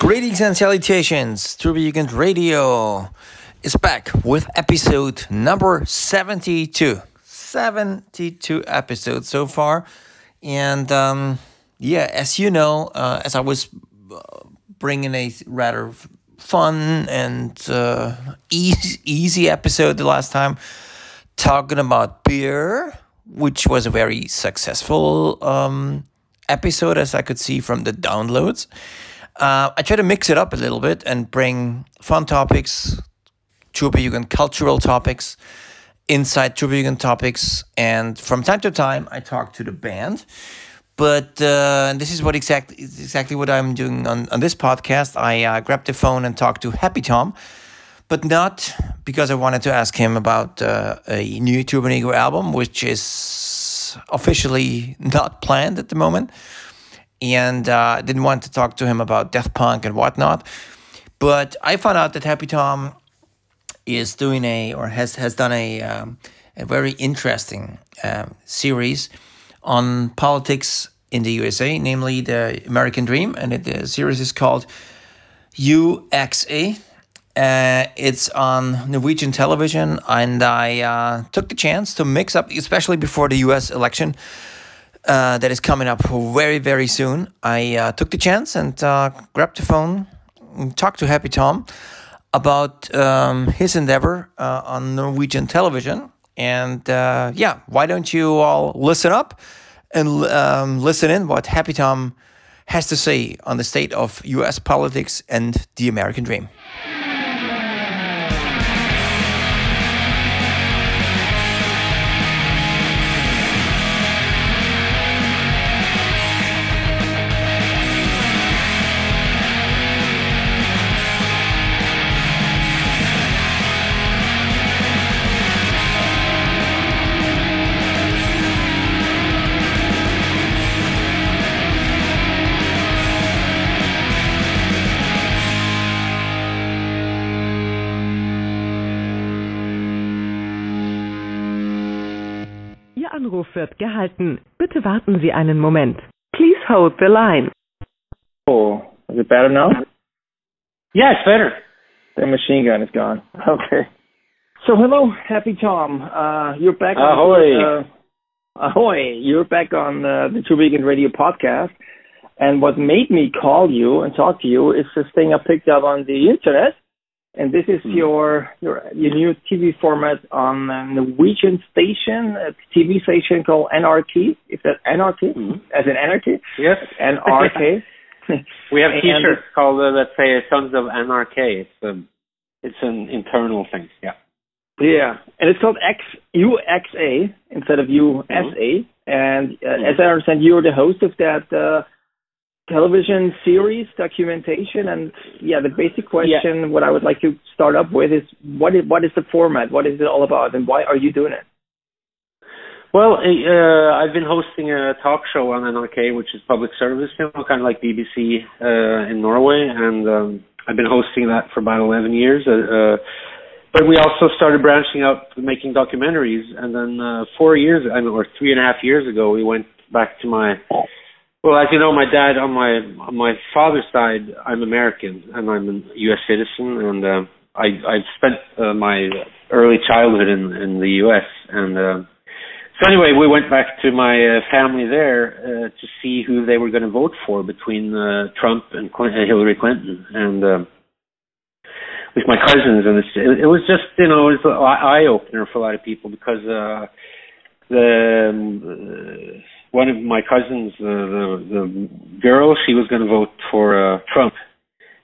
Greetings and salutations, True Vegan Radio is back with episode number 72. 72 episodes so far. And as you know, as I was bringing a rather fun and easy episode the last time, talking about beer, which was a very successful episode, as I could see from the downloads. I try to mix it up a little bit and bring fun topics, True Vegan cultural topics, inside True Vegan topics, and from time to time I talk to the band. But this is exactly what I'm doing on this podcast. I grabbed the phone and talked to Happy Tom, but not because I wanted to ask him about a new Turbonegro album, which is officially not planned at the moment. And I didn't want to talk to him about death punk and whatnot. But I found out that Happy Tom is doing a very interesting series on politics in the USA, namely the American Dream. And the series is called XUXA. It's on Norwegian television. And I took the chance to mix up, especially before the US election, that is coming up very, very soon. I took the chance and grabbed the phone and talked to Happy Tom about his endeavor on Norwegian television. And why don't you all listen up and listen in what Happy Tom has to say on the state of US politics and the American dream. Wird gehalten. Bitte warten Sie einen Moment. Please hold the line. Oh, is it better now? Yeah, it's better. The machine gun is gone. Okay. So, hello, Happy Tom. You're back. Ahoy. You're back on the True Vegan Radio podcast. And what made me call you and talk to you is this thing I picked up on the internet. And this is your new TV format on a Norwegian station, a TV station called NRK. Is that NRK? Mm-hmm. As in anarchy? Yes. NRK. We have t-shirts called, let's say, Sons of NRK. It's an internal thing, yeah. Yeah, and it's called XUXA instead of USA. Mm-hmm. And as I understand, you're the host of that television series documentation. And the basic question what I would like to start up with is what is the format, what is it all about, and why are you doing it? Well, I've been hosting a talk show on NRK, which is public service, kind of like BBC in Norway, and I've been hosting that for about 11 years. But we also started branching out, making documentaries, and then 3.5 years ago we went back to my... Well, as you know, my dad, on my father's side, I'm American, and I'm a U.S. citizen, and I've spent my early childhood in the U.S., and so anyway, we went back to my family there to see who they were going to vote for between Trump and Hillary Clinton, and with my cousins, and it was just, it was an eye-opener for a lot of people, because one of my cousins, the girl, she was going to vote for Trump,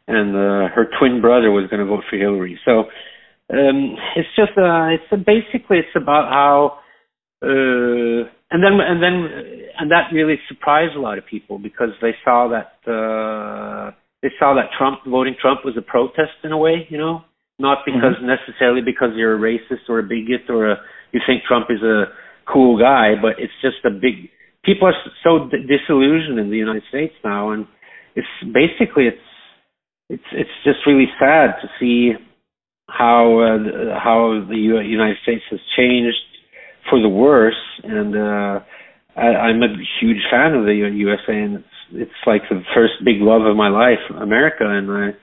and her twin brother was going to vote for Hillary. So it's just, basically it's about how, and that really surprised a lot of people, because they saw that voting Trump was a protest in a way, not because necessarily because you're a racist or a bigot or you think Trump is a cool guy, but it's just a big... People are so disillusioned in the United States now, and it's just really sad to see how the United States has changed for the worse, and I'm a huge fan of the USA, and it's like the first big love of my life, America, and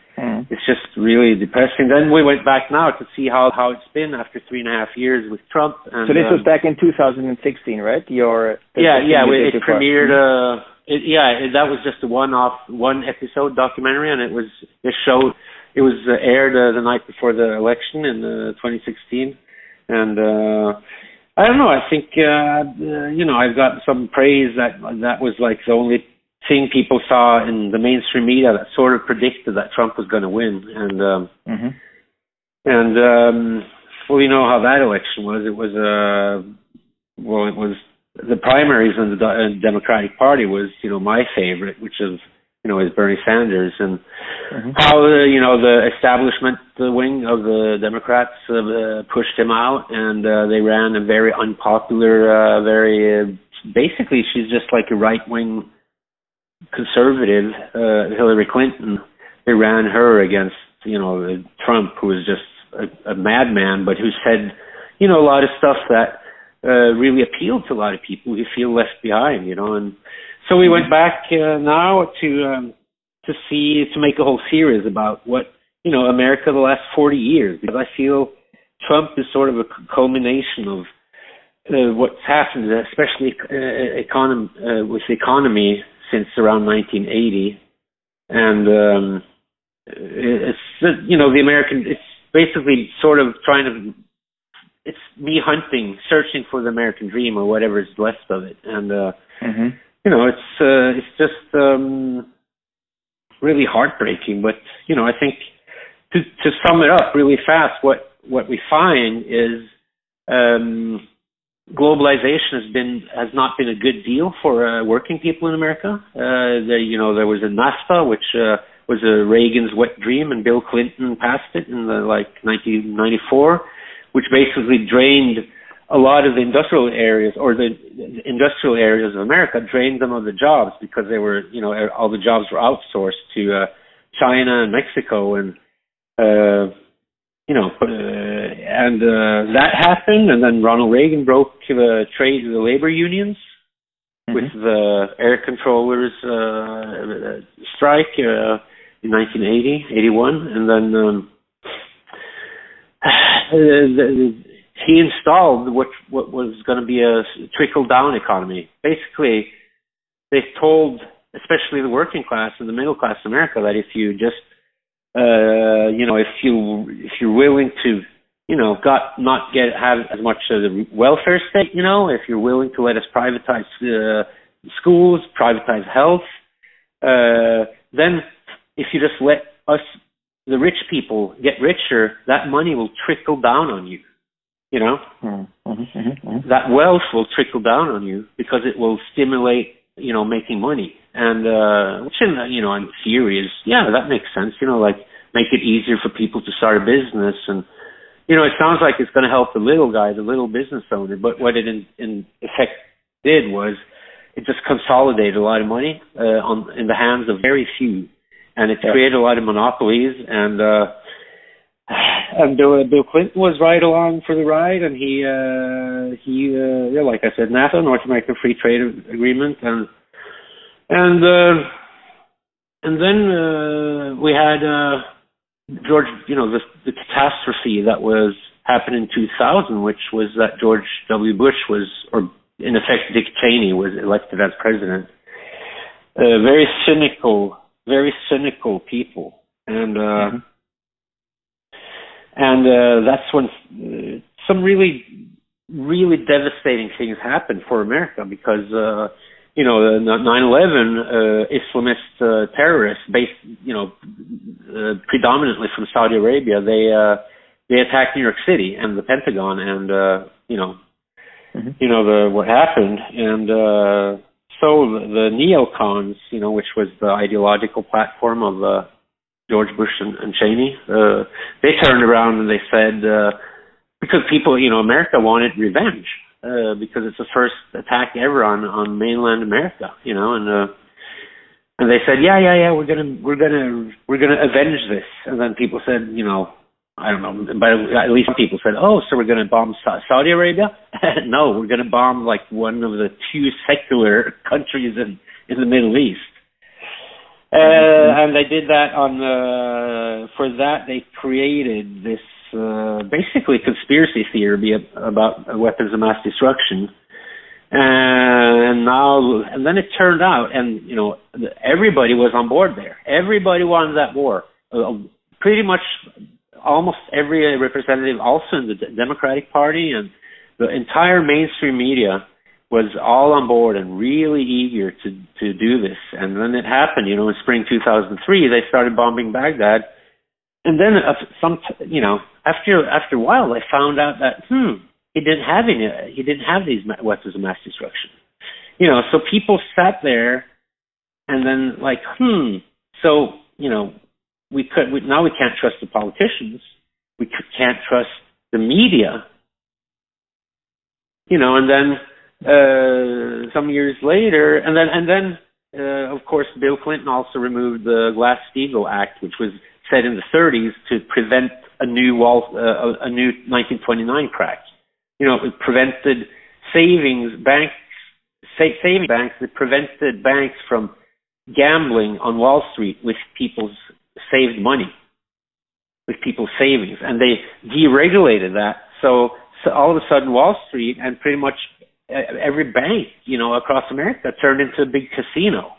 it's just really depressing. Then we went back now to see how it's been after 3.5 years with Trump. And, so this was back in 2016, right? It premiered. That was just a one episode documentary, and it was a show. It was aired the night before the election in 2016, and I don't know. I think I've got some praise that was like the only thing people saw in the mainstream media that sort of predicted that Trump was going to win, and well, you know how that election was. It was it was the primaries in the Democratic Party was my favorite, which is is Bernie Sanders, and how the establishment wing of the Democrats pushed him out, and they ran a very unpopular, basically she's just like a right wing conservative, Hillary Clinton. They ran her against, Trump, who was just a madman, but who said, a lot of stuff that really appealed to a lot of people who feel left behind, and so we went back now to make a whole series about what, America the last 40 years, because I feel Trump is sort of a culmination of what's happened, especially with the economy, since around 1980, and it's the American. It's basically sort of it's me searching for the American dream or whatever is left of it, and it's just really heartbreaking. But I think to sum it up really fast, what we find is globalization has not been a good deal for working people in America. There was a NAFTA, which was Reagan's wet dream, and Bill Clinton passed it in 1994, which basically drained a lot of the industrial areas, or the industrial areas of America, drained them of the jobs because they were, all the jobs were outsourced to China and Mexico, and that happened, and then Ronald Reagan broke the labor unions with the air controllers strike in 1981, and then he installed what was going to be a trickle-down economy. Basically, they told, especially the working class and the middle class in America, that if you just if you're willing to, not have as much of the welfare state, if you're willing to let us privatize schools, privatize health, then if you just let us, the rich people, get richer, that money will trickle down on you, That wealth will trickle down on you because it will stimulate, making money. And which in theory is, that makes sense, make it easier for people to start a business. And it sounds like it's going to help the little guy, the little business owner, but what it in effect did was it just consolidated a lot of money in the hands of very few, and it created a lot of monopolies. And Bill Clinton was right along for the ride, and he like I said, NAFTA, North American Free Trade Agreement, and then we had George, the catastrophe that was happened in 2000, which was that George W. Bush was, or in effect Dick Cheney was elected as president. Very cynical people, and that's when some really devastating things happened for America, because. 9/11 Islamist terrorists based, predominantly from Saudi Arabia, they attacked New York City and the Pentagon, and what happened, and so the neocons, which was the ideological platform of George Bush and Cheney, they turned around and they said, because people, America wanted revenge. Because it's the first attack ever on mainland America, and they said, we're gonna avenge this, and then people said, I don't know, but at least people said, oh, so we're going to bomb Saudi Arabia? No, we're going to bomb like one of the few secular countries in the Middle East. And they did that for that they created this basically conspiracy theory about weapons of mass destruction. And now, and then it turned out, and, you know, everybody was on board there. Everybody wanted that war. Pretty much almost every representative, also in the Democratic Party, and the entire mainstream media was all on board and really eager to do this. And then it happened, you know, in spring 2003, they started bombing Baghdad. And then after a while, they found out that, he didn't have these weapons of mass destruction, you know. So people sat there, and then like, so you know, we can't trust the politicians, we can't trust the media, you know. And then some years later, and then of course Bill Clinton also removed the Glass-Steagall Act, which was set in the 30s to prevent a new 1929 crack. You know, it prevented saving banks. It prevented banks from gambling on Wall Street with people's saved money, with people's savings, and they deregulated that. So all of a sudden, Wall Street and pretty much every bank, you know, across America turned into a big casino.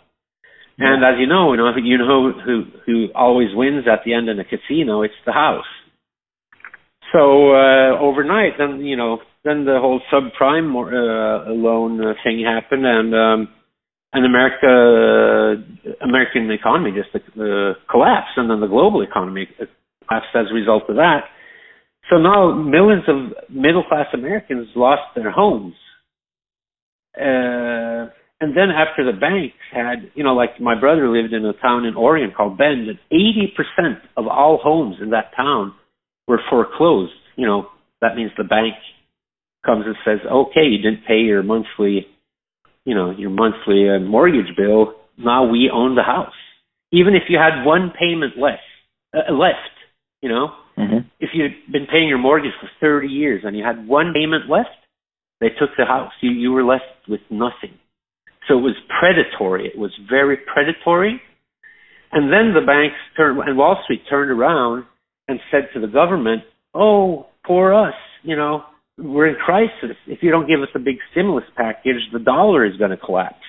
Yeah. And as you know who always wins at the end in a casino? It's the house. So overnight, then the whole subprime loan thing happened, and American economy just collapsed, and then the global economy collapsed as a result of that. So now millions of middle-class Americans lost their homes, and then after the banks had, you know, like my brother lived in a town in Oregon called Bend, and 80% of all homes in that town were foreclosed. You know, that means the bank comes and says, okay, you didn't pay your monthly, mortgage bill. Now we own the house. Even if you had one payment left, you know, if you'd been paying your mortgage for 30 years and you had one payment left, they took the house. You were left with nothing. So it was predatory. It was very predatory. And then the banks Wall Street turned around and said to the government, oh, poor us, you know, we're in crisis. If you don't give us a big stimulus package, the dollar is going to collapse.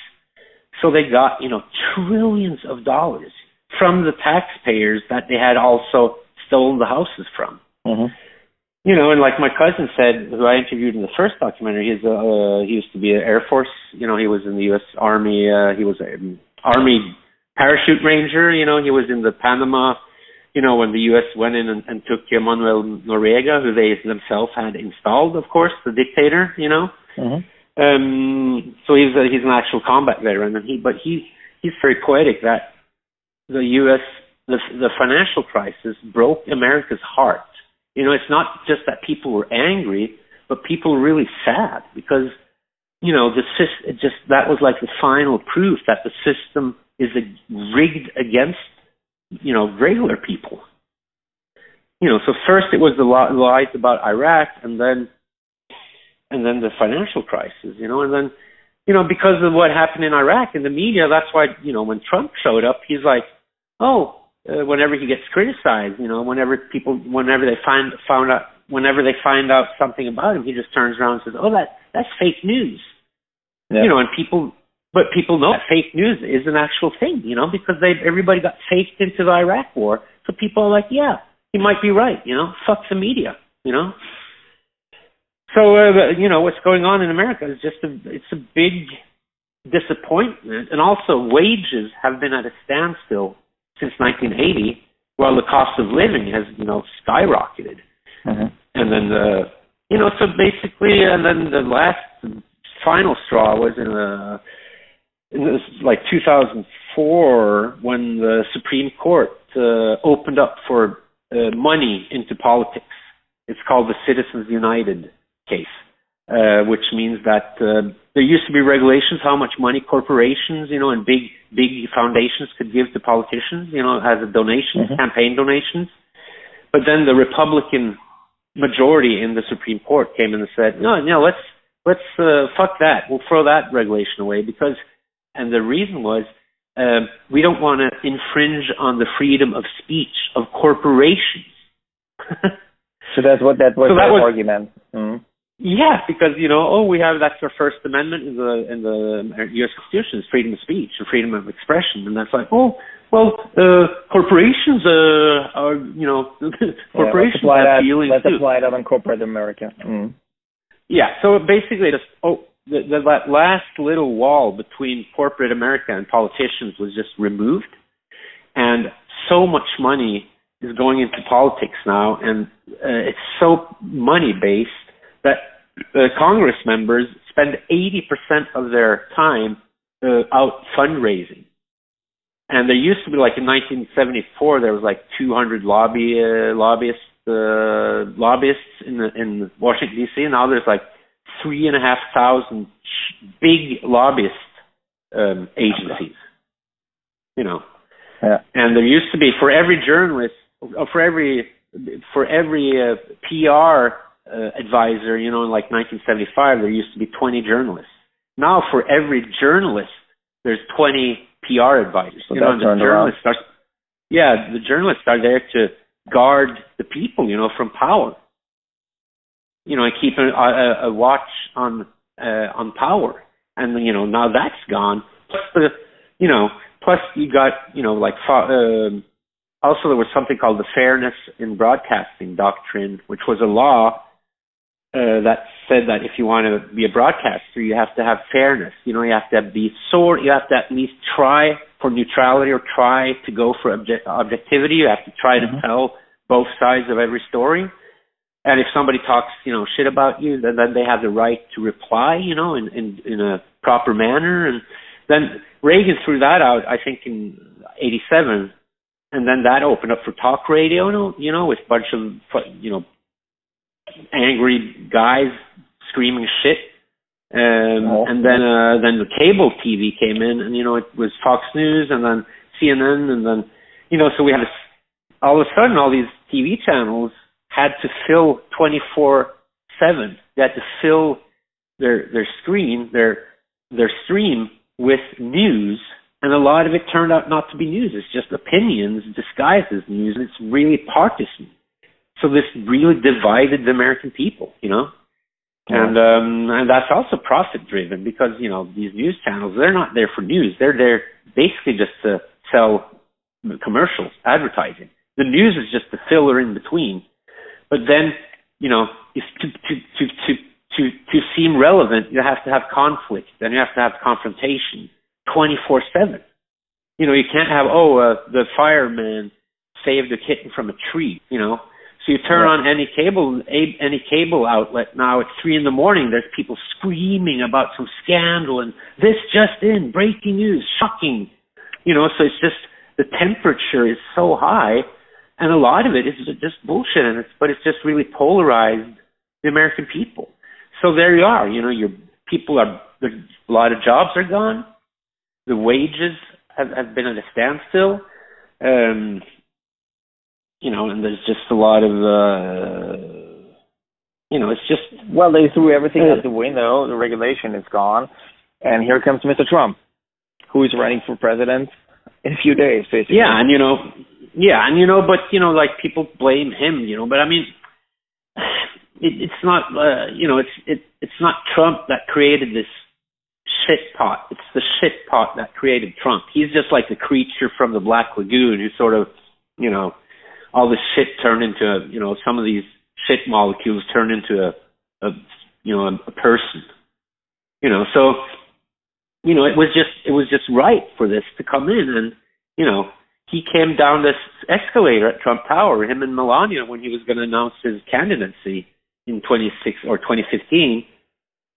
So they got, you know, trillions of dollars from the taxpayers that they had also stolen the houses from. Mm-hmm. You know, and like my cousin said, who I interviewed in the first documentary, he used to be an Air Force, you know, he was in the U.S. Army, he was an Army parachute ranger, you know, he was in the Panama. You know, when the U.S. went in and took Manuel Noriega, who they themselves had installed, of course, the dictator, you know. Mm-hmm. So he's an actual combat veteran, but he's very poetic that the U.S., the financial crisis broke America's heart. You know, it's not just that people were angry, but people were really sad because, you know, that was like the final proof that the system is rigged against, you know, regular people. You know, so first it was the lies about Iraq, and then the financial crisis, you know, and then, you know, because of what happened in Iraq in the media, that's why, you know, when Trump showed up, he's like, whenever he gets criticized, you know, whenever they find out something about him, he just turns around and says, oh, that's fake news. Yeah. You know, and people know that fake news is an actual thing, you know, because everybody got faked into the Iraq war. So people are like, yeah, he might be right, you know, fuck the media, you know. So, you know, what's going on in America is it's a big disappointment. And also wages have been at a standstill since 1980, while the cost of living has, you know, skyrocketed. Mm-hmm. And then, you know, so basically, and then the final straw was in 2004, when the Supreme Court opened up for money into politics. It's called the Citizens United case, which means that there used to be regulations how much money corporations, you know, and big foundations could give to politicians, you know, as a donation, campaign donations. But then the Republican majority in the Supreme Court came in and said, no, let's fuck that. We'll throw that regulation away because, and the reason was, we don't want to infringe on the freedom of speech of corporations. So that was their argument. Mm-hmm. Yeah, because that's our First Amendment in the U.S. Constitution is freedom of speech and freedom of expression, and that's like, corporations are corporations are dealing too. Let's apply that on corporate America. Mm. Yeah, so basically, that last little wall between corporate America and politicians was just removed, and so much money is going into politics now, and it's so money based. That Congress members spend 80% of their time out fundraising. And there used to be, like in 1974, there was like 200 lobbyists in Washington, D.C., and now there's like 3,500 big lobbyist agencies. Yeah. And there used to be, for every journalist, for every PR advisor, in like 1975, there used to be 20 journalists. Now, for every journalist, there's 20 PR advisors. So the journalists are there to guard the people, from power. And keep a watch on power. And now that's gone. Plus you got also there was something called the Fairness in Broadcasting Doctrine, which was a law. That said that if you want to be a broadcaster, you have to have fairness. You have to be you have to at least try for neutrality or try to go for objectivity. You have to try to tell both sides of every story. And if somebody talks, shit about you, then they have the right to reply, in a proper manner. And then Reagan threw that out, I think, in 1987. And then that opened up for talk radio, with a bunch of, angry guys screaming shit, and then the cable TV came in, and it was Fox News, and then CNN, and then so we had all of a sudden all these TV channels had to fill 24/7. They had to fill their stream with news, and a lot of it turned out not to be news. It's just opinions disguised as news, and it's really partisan. So this really divided the American people, and that's also profit-driven because, these news channels, they're not there for news. They're there basically just to sell commercials, advertising. The news is just the filler in between. But then, to seem relevant, you have to have conflict, then you have to have confrontation 24/7. You can't have, the fireman saved a kitten from a tree, So you turn on any cable outlet now at 3 a.m. There's people screaming about some scandal and this just in, breaking news, shocking. So it's just the temperature is so high, and a lot of it is just bullshit, but it's just really polarized the American people. So there you are. Your people are a lot of jobs are gone, the wages have been at a standstill. And there's just a lot of, it's just... Well, they threw everything out the window. The regulation is gone. And here comes Mr. Trump, who is running for president in a few days, basically. People blame him, But, I mean, it's not, it's not Trump that created this shit pot. It's the shit pot that created Trump. He's just like the creature from the Black Lagoon who sort of, all this shit turned into, some of these shit molecules turned into a person, So, it was just right for this to come in, and he came down this escalator at Trump Tower, him and Melania, when he was going to announce his candidacy in 2015,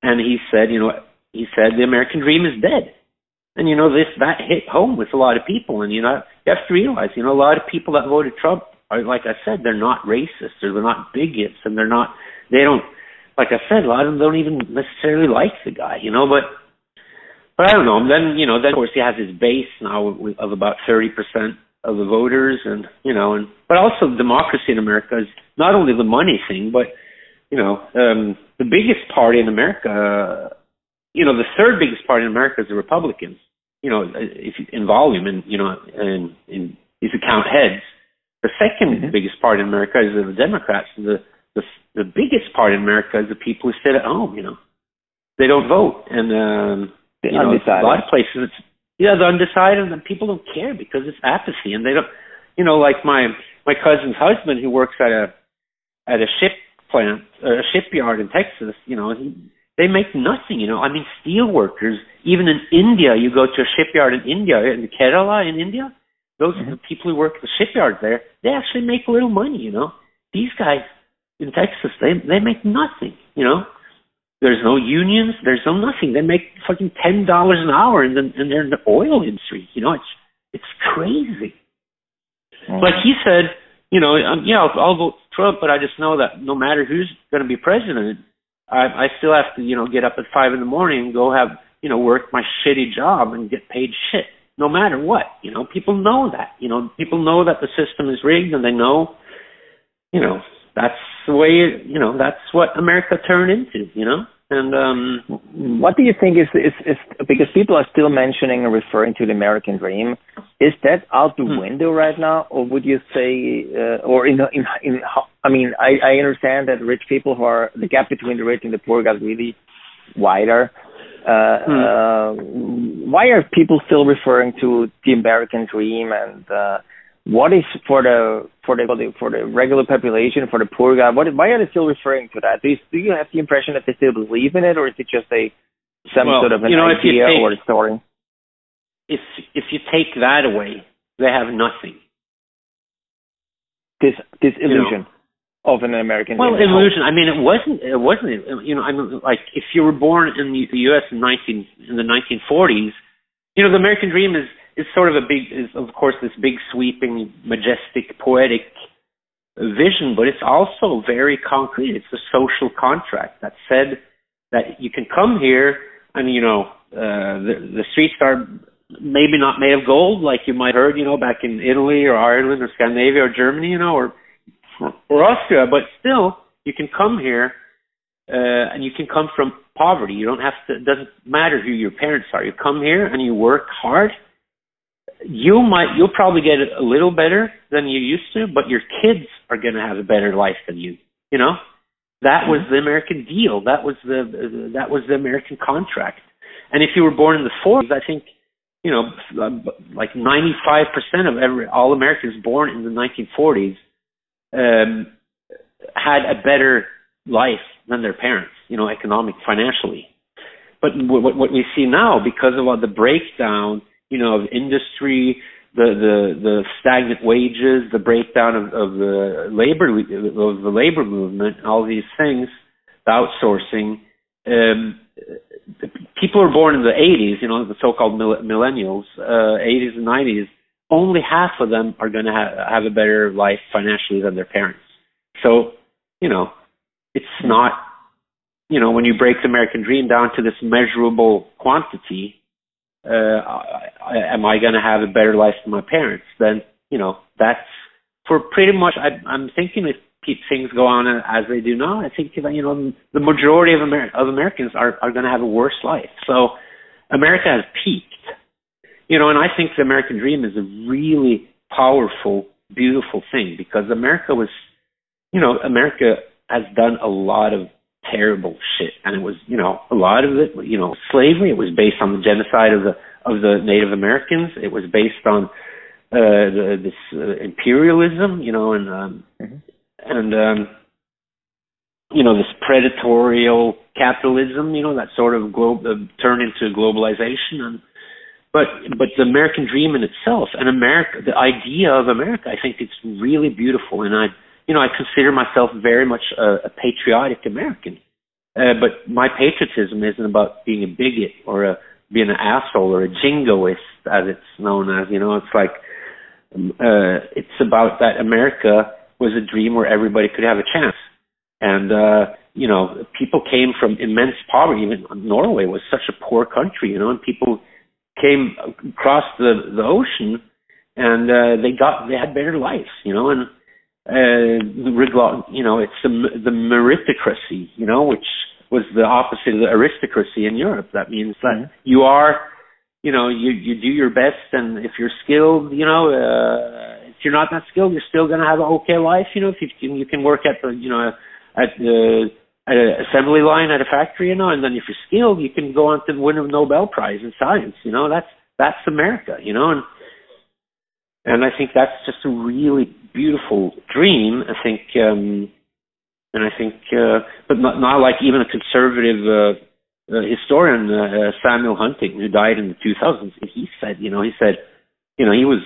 and he said the American dream is dead. And that hit home with a lot of people, and you have to realize, a lot of people that voted Trump are, like I said, they're not racists, or they're not bigots, and like I said, a lot of them don't even necessarily like the guy, but I don't know. And then of course he has his base now of about 30% of the voters, and but also democracy in America is not only the money thing, but the biggest party in America, the third biggest party in America is the Republicans. If in volume, and if you count heads, the second biggest party in America is the Democrats. And the biggest party in America is the people who sit at home. They don't vote, and a lot of places it's the undecided, and people don't care because it's apathy, and they don't. Like my cousin's husband, who works at a ship plant, a shipyard in Texas. They make nothing. Steel workers. Even in India, you go to a shipyard in India, in Kerala, in India. Those are the people who work at the shipyard there. They actually make little money. These guys in Texas, they make nothing. There's no unions. There's no nothing. They make fucking $10 an hour, and they're in the oil industry. It's crazy. But he said, I'll vote for Trump, but I just know that no matter who's going to be president, I still have to, get up at 5 a.m. and go have, work my shitty job and get paid shit, no matter what. People know that. People know that the system is rigged, and they know, that's the way, that's what America turned into, And what do you think is because people are still mentioning and referring to the American dream? Is that out the window right now, or would you say, I understand that rich people the gap between the rich and the poor got really wider. Why are people still referring to the American dream, and what is for the regular population, for the poor guy? Why are they still referring to that? Do you have the impression that they still believe in it, or is it just an idea or a story? If you take that away, they have nothing. This illusion of an American. Well, illusion. It wasn't. If you were born in the U.S. in the 1940s, the American dream is. It's sort of this big, sweeping, majestic, poetic vision, but it's also very concrete. It's a social contract that said that you can come here and, the streets are maybe not made of gold, like you might have heard, back in Italy or Ireland or Scandinavia or Germany, or Austria, but still, you can come here and you can come from poverty. You don't have to, it doesn't matter who your parents are. You come here and you work hard. You'll probably get a little better than you used to, but your kids are going to have a better life than you. That was the American deal. That was the American contract. And if you were born in the 40s, I think, 95% of all Americans born in the 1940s had a better life than their parents. Financially. But what we see now, because of the breakdown. Of industry, the stagnant wages, the breakdown of the labor movement, all these things, the outsourcing. People who were born in the 80s, the so-called millennials, 80s and 90s. Only half of them are going to have a better life financially than their parents. So, it's not. When you break the American dream down to this measurable quantity. Am I going to have a better life than my parents? Then, that's for pretty much, I'm thinking if things go on as they do now, I think, the majority of Americans are going to have a worse life. So America has peaked, and I think the American dream is a really powerful, beautiful thing because America was, America has done a lot of terrible shit, and it was a lot of it slavery. It was based on the genocide of the Native Americans. It was based on imperialism, and this predatorial capitalism, that sort of turned into globalization. But the American dream in itself, and America, the idea of America, I think it's really beautiful, and I consider myself very much a patriotic American, but my patriotism isn't about being a bigot or being an asshole or a jingoist, as it's known as. It's like it's about that America was a dream where everybody could have a chance, and people came from immense poverty. Even Norway was such a poor country, and people came across the ocean. and they had better lives, you know. And it's the meritocracy, you know, which was the opposite of the aristocracy in Europe. That means that you are, you know, you do your best, and if you're skilled, you know, if you're not that skilled, you're still going to have an okay life, you know. If you can work at the, you know, at the assembly line at a factory, you know, and then if you're skilled, you can go on to win a Nobel Prize in science, you know. That's America, you know, and I think that's just a really beautiful dream. I think, but not like even a conservative historian, Samuel Huntington, who died in the 2000s. He said, he was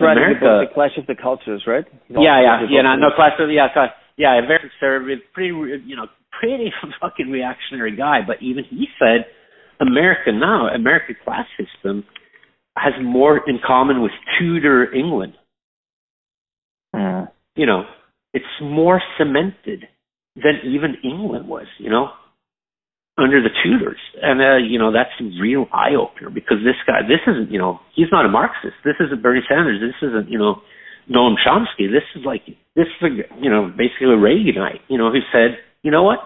writing the book, The Clash of the Cultures, right? A very conservative, pretty fucking reactionary guy. But even he said, American class system has more in common with Tudor England. Mm. You know, it's more cemented than even England was, you know, under the Tudors. And, that's a real eye-opener, because this guy, this isn't, you know, he's not a Marxist. This isn't Bernie Sanders. This isn't, you know, Noam Chomsky. This is basically a Reaganite, you know, who said, you know what?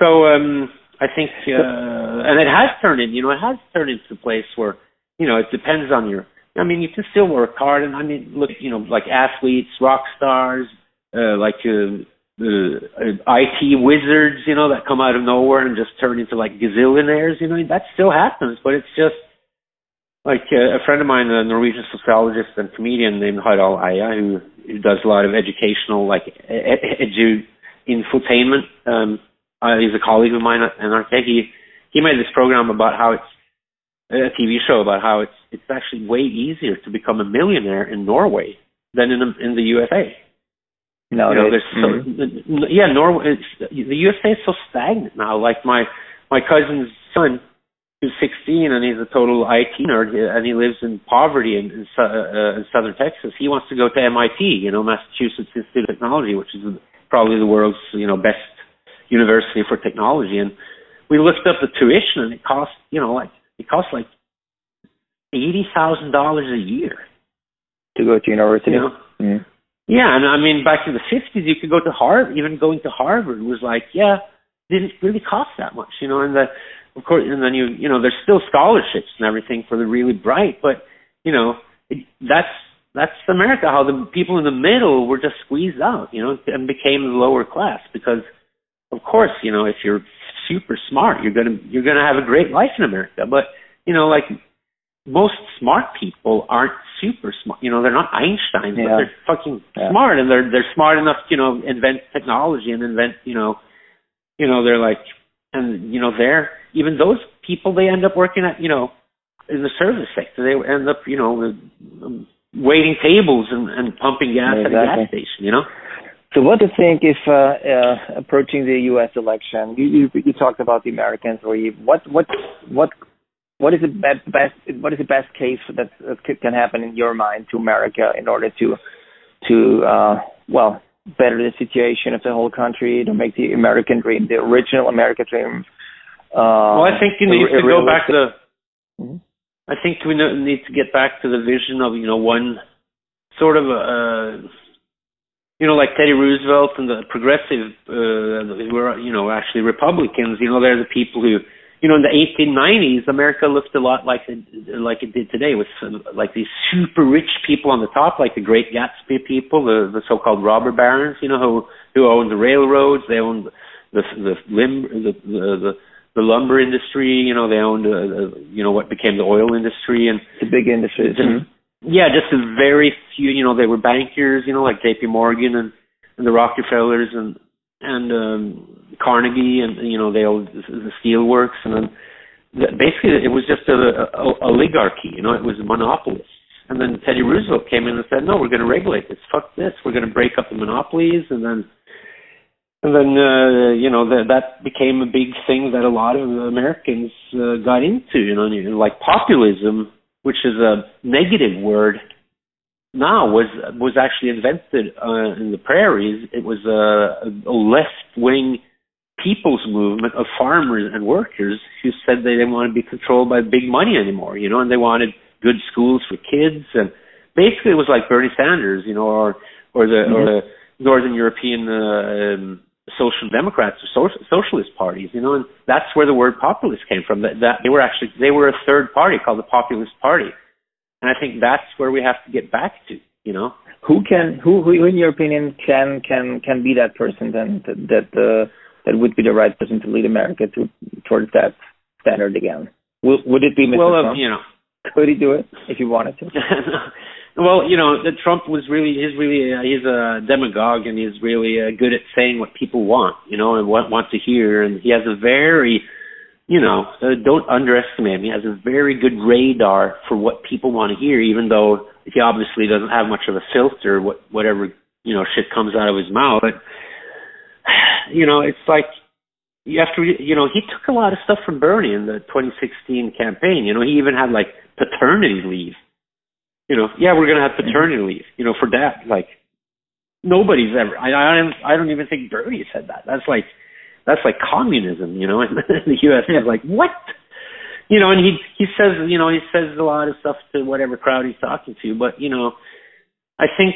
So I think, and it has turned into a place where, you know, it depends on your, I mean, you can still work hard. And I mean, look, you know, like athletes, rock stars, IT wizards, you know, that come out of nowhere and just turn into like gazillionaires, you know, that still happens. But it's just like a friend of mine, a Norwegian sociologist and comedian named Harald Eia, who does a lot of educational, like infotainment. He's a colleague of mine at NRK. He made this program about how it's a TV show about how it's actually way easier to become a millionaire in Norway than in the USA. No, you know, Norway. The USA is so stagnant now. Like my cousin's son, who's 16, and he's a total IT nerd, and he lives in poverty in southern Texas. He wants to go to MIT, you know, Massachusetts Institute of Technology, which is probably the world's, you know, best university for technology. And we looked up the tuition, and it costs like $80,000 a year to go to university. You know? Mm-hmm. Yeah, and I mean, back in the 50s, you could go to Harvard. Even going to Harvard was like, didn't really cost that much, you know. And then you know, there's still scholarships and everything for the really bright, but you know, that's America. How the people in the middle were just squeezed out, you know, and became the lower class because, of course, you know, if you're super smart, you're gonna have a great life in America. But you know, like most smart people aren't super smart. You know, they're not Einstein, but they're fucking smart, and they're smart enough to, you know, invent technology and invent, you know, they're like, and you know, they're even those people. They end up working at, you know, in the service sector. They end up, you know, waiting tables and pumping gas at a gas station. You know. So what do you think if approaching the U.S. election, you talked about the Americans, or what is the best case that can happen in your mind to America in order to better the situation of the whole country, to make the American dream, the original American dream? I think you need to go back to. Mm-hmm. I think we need to get back to the vision of, you know, one sort of you know, like Teddy Roosevelt and the progressive, were, you know, actually Republicans. You know, they're the people who, you know, in the 1890s, America looked a lot like it did today, with like these super rich people on the top, like the Great Gatsby people, the so-called robber barons. You know, who owned the railroads, they owned the lumber industry. You know, they owned you know, what became the oil industry and the big industries. Yeah, just a very few, you know, they were bankers, you know, like J.P. Morgan and the Rockefellers and Carnegie, and, you know, they owned the steelworks. And then basically it was just an oligarchy, you know, it was monopolists. And then Teddy Roosevelt came in and said, no, we're going to regulate this. Fuck this. We're going to break up the monopolies. And then you know, that became a big thing that a lot of Americans got into, you know, like populism, which is a negative word now, was actually invented in the prairies. It was a left-wing people's movement of farmers and workers who said they didn't want to be controlled by big money anymore, you know, and they wanted good schools for kids. And basically it was like Bernie Sanders, you know, or the Northern European Social Democrats or socialist parties, you know, and that's where the word populist came from. That they were a third party called the Populist Party, and I think that's where we have to get back to, you know. Who in your opinion can be that person then that would be the right person to lead America towards that standard again? Would it be Mr. Trump? Well, you know, could he do it if he wanted to? Well, you know, Trump he's a demagogue, and he's really good at saying what people want, you know, and want to hear. And he has a very, you know, don't underestimate him. He has a very good radar for what people want to hear, even though he obviously doesn't have much of a filter, whatever, you know, shit comes out of his mouth. But, you know, it's like you have to, you know, he took a lot of stuff from Bernie in the 2016 campaign. You know, he even had like paternity leave. You know, yeah, we're going to have paternity leave, you know, for dad. Like, nobody's ever, I don't even think Bernie said that. That's like communism, you know, in the U.S. It's like, what? You know, and he says, you know, he says a lot of stuff to whatever crowd he's talking to. But, you know, I think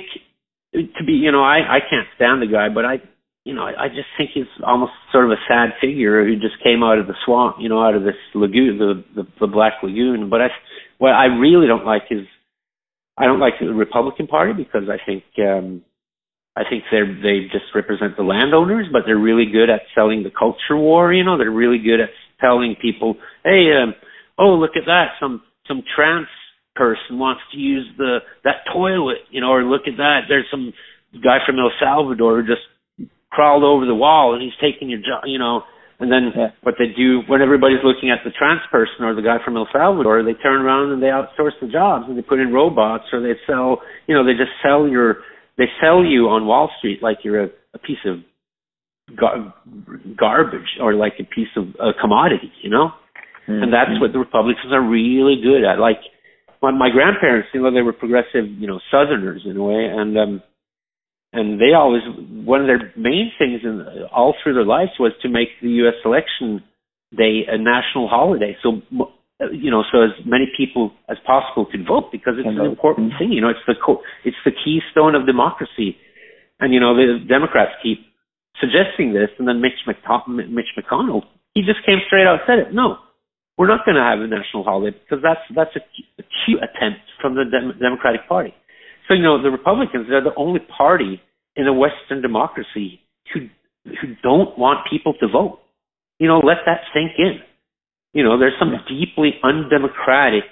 to be, you know, I can't stand the guy, but I just think he's almost sort of a sad figure who just came out of the swamp, you know, out of this lagoon, the Black Lagoon. But I really don't like I don't like the Republican Party, because I think they just represent the landowners, but they're really good at selling the culture war. You know, they're really good at telling people, "Hey, oh, look at that! Some trans person wants to use that toilet," you know, or look at that. There's some guy from El Salvador who just crawled over the wall and he's taking your job, you know. And then what they do when everybody's looking at the trans person or the guy from El Salvador, they turn around and they outsource the jobs and they put in robots, or they sell, you know, they sell you on Wall Street like you're a piece of garbage or like a piece of commodity, you know? Mm-hmm. And that's what the Republicans are really good at. Like my grandparents, you know, they were progressive, you know, Southerners in a way. And they always, one of their main things all through their lives was to make the U.S. election day a national holiday. So, you know, so as many people as possible could vote, because it's an important thing. You know, it's the keystone of democracy. And, you know, the Democrats keep suggesting this. And then Mitch McConnell, he just came straight out and said it. No, we're not going to have a national holiday, because that's a cute attempt from the Democratic Party. So, you know, the Republicans are the only party in a Western democracy who don't want people to vote. You know, let that sink in. You know, there's some deeply undemocratic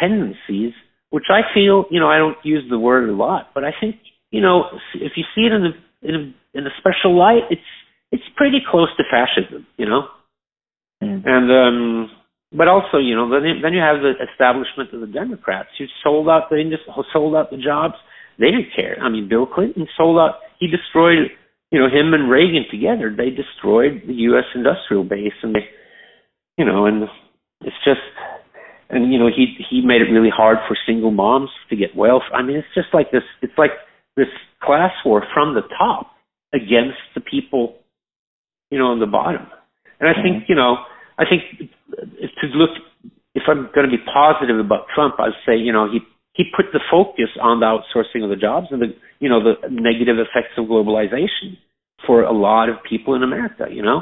tendencies, which I feel, you know, I don't use the word a lot, but I think, you know, if you see it in a special light, it's pretty close to fascism, you know? Mm. And but also, you know, then you have the establishment of the Democrats who sold out the jobs. They didn't care. I mean, Bill Clinton sold out. He destroyed, you know, him and Reagan together. They destroyed the U.S. industrial base, and they, you know, and it's just, and you know, he made it really hard for single moms to get wealth. I mean, it's just like this. It's like this class war from the top against the people, you know, on the bottom. And I think, you know, if I'm going to be positive about Trump, I'd say, you know, he put the focus on the outsourcing of the jobs and the, you know, the negative effects of globalization for a lot of people in America, you know,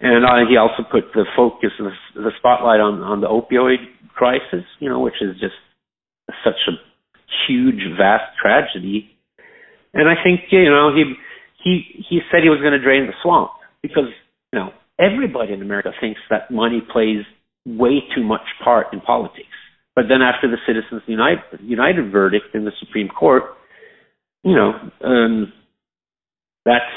and he also put the focus and the spotlight on the opioid crisis, you know, which is just such a huge, vast tragedy. And I think, you know, he said he was going to drain the swamp, because, you know, everybody in America thinks that money plays way too much part in politics. But then after the Citizens United verdict in the Supreme Court, you know, that's...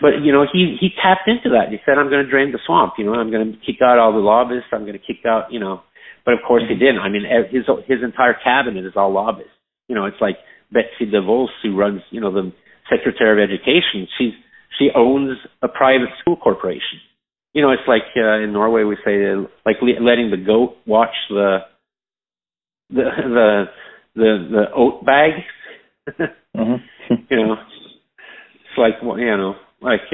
But, you know, he tapped into that. He said, I'm going to drain the swamp. You know, I'm going to kick out all the lobbyists. I'm going to kick out, you know... But, of course, he didn't. I mean, his entire cabinet is all lobbyists. You know, it's like Betsy DeVos, who runs, you know, the Secretary of Education. She owns a private school corporation. You know, it's like in Norway we say like letting the goat watch the oat bag. You know, it's like, you know, like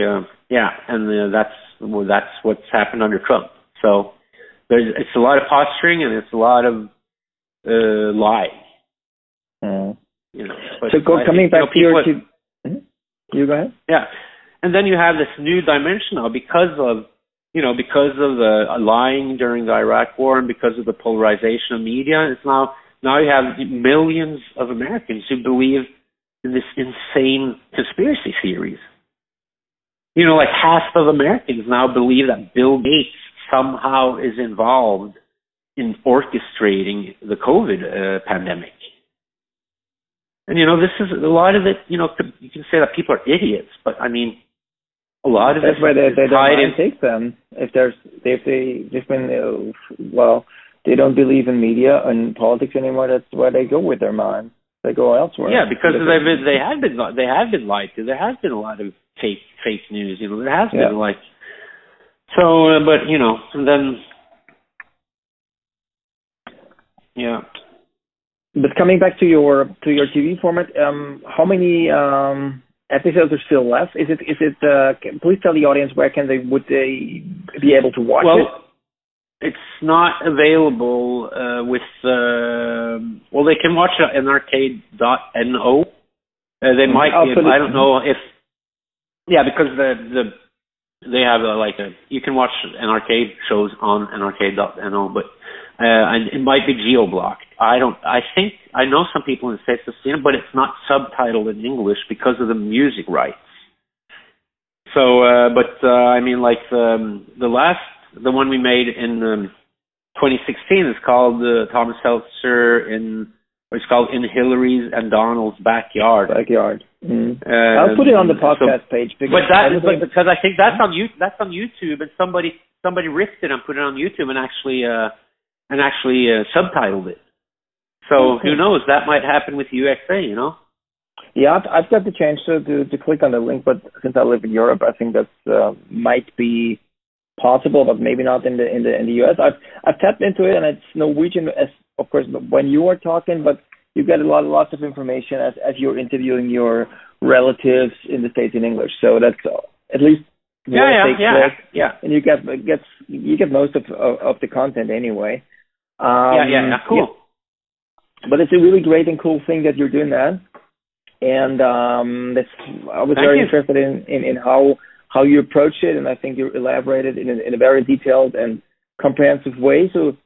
Yeah, and that's what's happened under Trump. So it's a lot of posturing and it's a lot of lies. You know, so coming back to your... You go ahead. Yeah. And then you have this new dimension now because of the lying during the Iraq war and because of the polarization of media. It's now you have millions of Americans who believe in this insane conspiracy theories. You know, like half of Americans now believe that Bill Gates somehow is involved in orchestrating the COVID pandemic. And, you know, this is a lot of it, you know, you can say that people are idiots, but I mean, a lot of it is tied in. That's why they don't take them. They don't believe in media and politics anymore. That's why they go with their mind. They go elsewhere. Yeah, because they have been lied to. There has been a lot of fake news. You know, there has been like so. But you know, and then yeah. But coming back to your TV format, how many episodes are still left? Is it please tell the audience where would they be able to watch it? Well, it's not available they can watch it at NRK.no. They might be, I don't know if because they have you can watch NRK shows on NRK.no, but and it might be geo-blocked. I know some people in the States have seen it, but it's not subtitled in English because of the music rights. So, I mean, the one we made in 2016 is called Thomas Seltzer it's called In Hillary's and Donald's Backyard. Backyard. Mm-hmm. I'll put it on the podcast page. Because I think that's on YouTube, and somebody ripped it and put it on YouTube and actually subtitled it. So who knows? That might happen with UXA, you know? Yeah, I've got the chance to click on the link, but since I live in Europe, I think that might be possible, but maybe not in the US. I've tapped into it, and it's Norwegian, as of course when you are talking, but you get lots of information as you're interviewing your relatives in the States in English. So that's at least. And you get most of the content anyway. Cool. Yeah. But it's a really great and cool thing that you're doing that, and I was very interested in how you approach it, and I think you elaborated in a very detailed and comprehensive way. So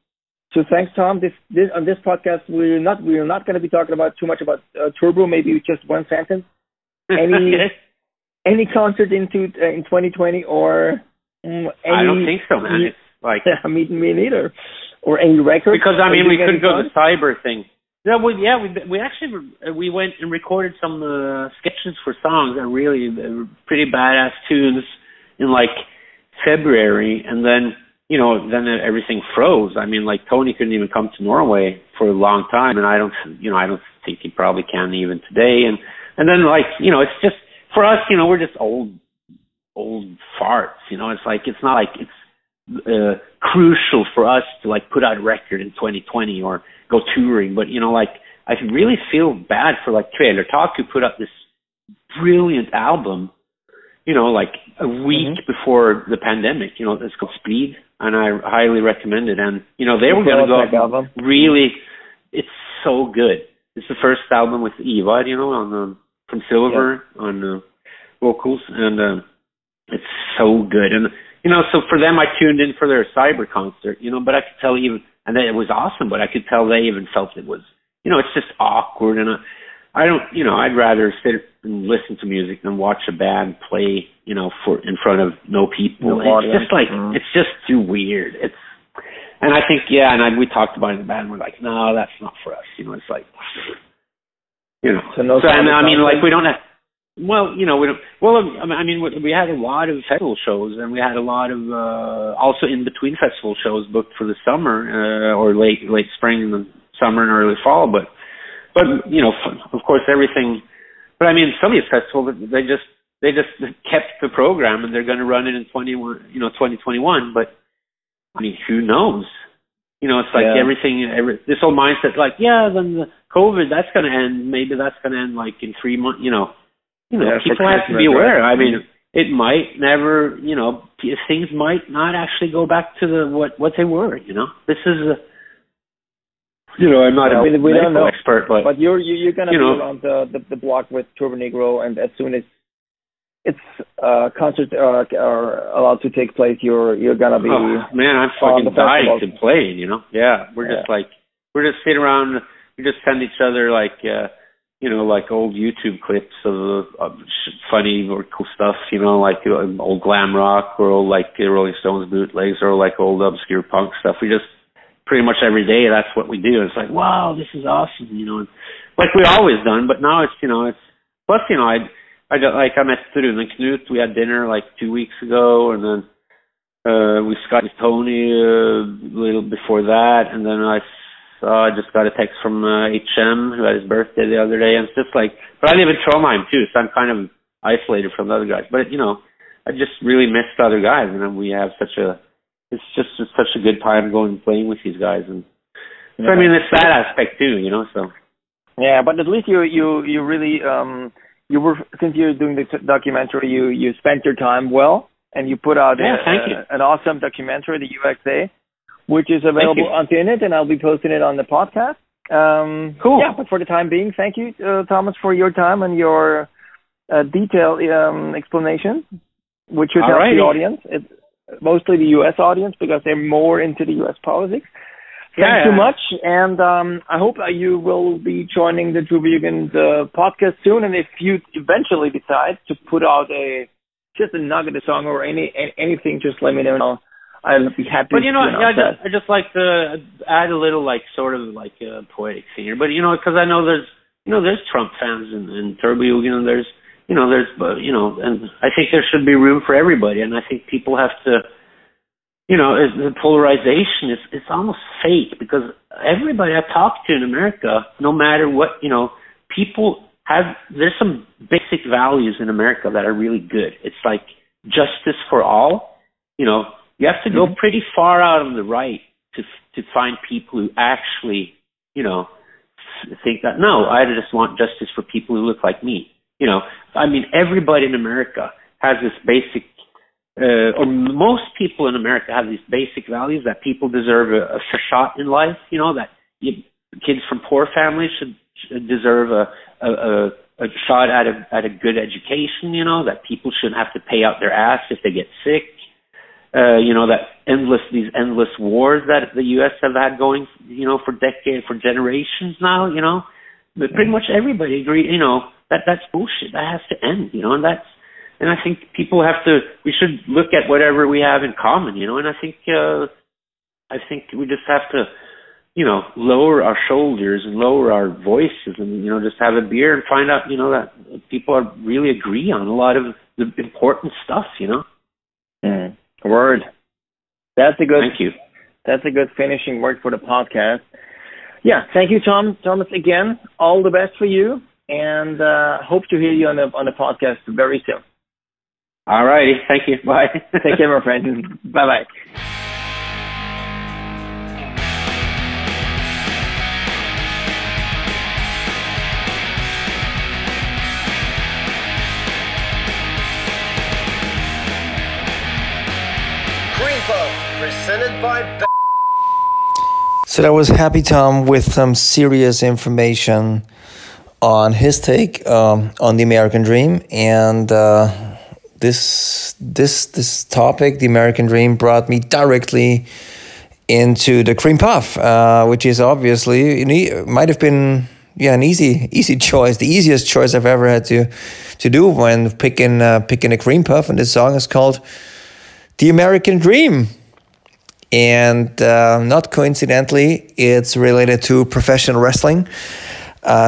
thanks, Tom. This on this podcast we're not going to be talking about too much about Turbo. Maybe just one sentence. Any concert in 2020 or I don't think so, man. It's like me neither. Or any record? Because I mean, we could go to the cyber thing. Yeah, we went and recorded some sketches for songs and really pretty badass tunes in like February, and then everything froze. I mean, like Tony couldn't even come to Norway for a long time, and I don't think he probably can even today. And then it's just. For us, we're just old farts. It's not like it's crucial for us to put out a record in 2020 or go touring. But I really feel bad for Trailer Talk, who put out this brilliant album, a week before the pandemic. It's called Speed, and I highly recommend it. And they were going to go really. It's so good. It's the first album with Ivar, on the. From Silver on vocals, and it's so good. And so for them, I tuned in for their cyber concert, but I could tell it was awesome, but I could tell they even felt it was, it's just awkward. And I'd rather sit and listen to music than watch a band play, in front of no people. It's just too weird. And I think, we talked about it in the band, we're like, no, that's not for us. We had a lot of festival shows, and we had a lot of also in between festival shows booked for the summer or late spring and the summer and early fall. But of course everything. But I mean, some of these festivals they just kept the program, and they're going to run it in 2021. But I mean, who knows? This whole mindset, then the COVID, that's going to end. Maybe that's going to end in 3 months. People have to be aware. I mean, It might never, you know, things might not actually go back to the what they were, you know. This is a, you know, I'm not a medical expert, but you're going to be around the block with Turbonegro, and as soon as it's concerts are allowed to take place, you're going to be. Oh, man, I'm fucking dying to play, you know. Yeah, we're just sitting around. We just send each other like old YouTube clips of funny or cool stuff, you know, like old glam rock or old like Rolling Stones bootlegs or like old obscure punk stuff. We just pretty much every day that's what we do. It's like, wow, this is awesome, you know, and, like we always done, but now it's, you know, it's plus, you know, I met Tudor and Knut. We had dinner like 2 weeks ago, and then we got Tony a little before that, and then I just got a text from HM, who had his birthday the other day, and it's just like, but I live in Trondheim too, so I'm kind of isolated from the other guys. But, you know, I just really miss the other guys, and we have it's such a good time going and playing with these guys. And so, I mean, it's that aspect too, you know, so. Yeah, but at least you really, you were, since you're doing the documentary, you spent your time well, and you put out an awesome documentary, the XUXA, which is available on the internet, and I'll be posting it on the podcast. Cool. Yeah, but for the time being, thank you, Thomas, for your time and your detailed explanation, which should help the audience. It's mostly the U.S. audience, because they're more into the U.S. politics. Thanks so much, and I hope that you will be joining the True Vegan podcast soon, and if you eventually decide to put out just a nugget of song or anything, just let me know. I'll be happy. But, you know, I just like to add a little, like, sort of, like, poetic thing here. But, you know, because I know there's Trump fans and Turbo, you know, and I think there should be room for everybody. And I think people have to, you know, the polarization is almost fake, because everybody I talk to in America, no matter what, you know, people there's some basic values in America that are really good. It's like justice for all, you know. You have to go pretty far out on the right to find people who actually, you know, think that, no, I just want justice for people who look like me. You know, I mean, everybody in America has this basic, or most people in America have these basic values that people deserve a fair shot in life, you know, that kids from poor families should deserve a shot at a good education, you know, that people shouldn't have to pay out their ass if they get sick. You know, these endless wars that the U.S. have had going, you know, for decades, for generations now, you know, but pretty much everybody agree, you know, that's bullshit. That has to end, you know, and I think people we should look at whatever we have in common, you know, and I think we just have to, you know, lower our shoulders and lower our voices and, you know, just have a beer and find out, you know, that people really agree on a lot of the important stuff, you know. Mm. Word. Thank you. That's a good finishing word for the podcast. Yeah, thank you, Thomas, again. All the best for you, and hope to hear you on the podcast very soon. All righty. Thank you. Bye. Take care, my friend. Bye-bye. Presented by. So that was Happy Tom with some serious information on his take on the American Dream, and this topic, the American Dream, brought me directly into the cream puff, which is obviously might have been an easy choice, the easiest choice I've ever had to do when picking a cream puff, and this song is called The American Dream. And not coincidentally, it's related to professional wrestling.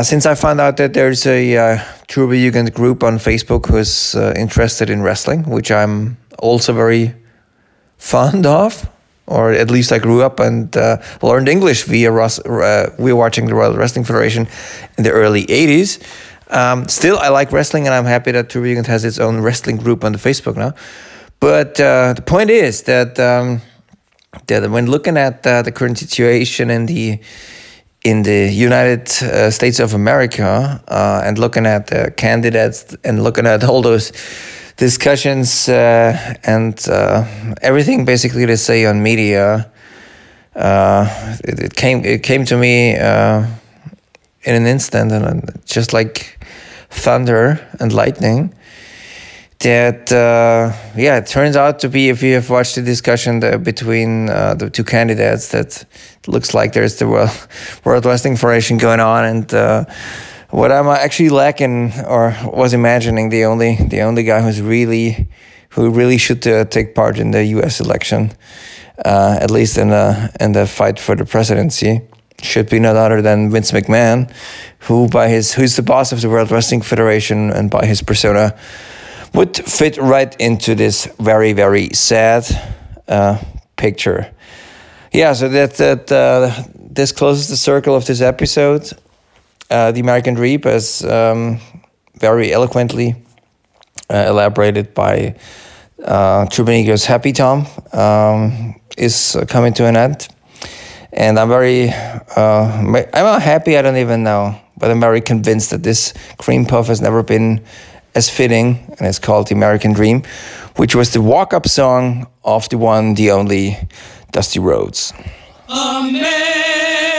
Since I found out that there's a True Jugend group on Facebook who's interested in wrestling, which I'm also very fond of, or at least I grew up and learned English via watching the World Wrestling Federation in the early 80s. Still, I like wrestling, and I'm happy that True Jugend has its own wrestling group on the Facebook now. But the point is that... that when looking at the current situation in the United States of America, and looking at the candidates and looking at all those discussions and everything basically they say on media. It came to me in an instant, and just like thunder and lightning. That it turns out to be, if you have watched the discussion between the two candidates, that it looks like there's the World Wrestling Federation going on, and what I'm actually lacking or was imagining, the only guy who really should take part in the U.S. election, at least in the fight for the presidency, should be none other than Vince McMahon, who's the boss of the World Wrestling Federation, and by his persona would fit right into this very, very sad picture. Yeah, so that this closes the circle of this episode. The American Reap, as very eloquently elaborated by Turbonegro's Happy Tom, is coming to an end. And I'm I'm not happy, I don't even know, but I'm very convinced that this cream puff has never been as fitting, and it's called The American Dream, which was the walk-up song of the one, the only, Dusty Rhodes. Amen.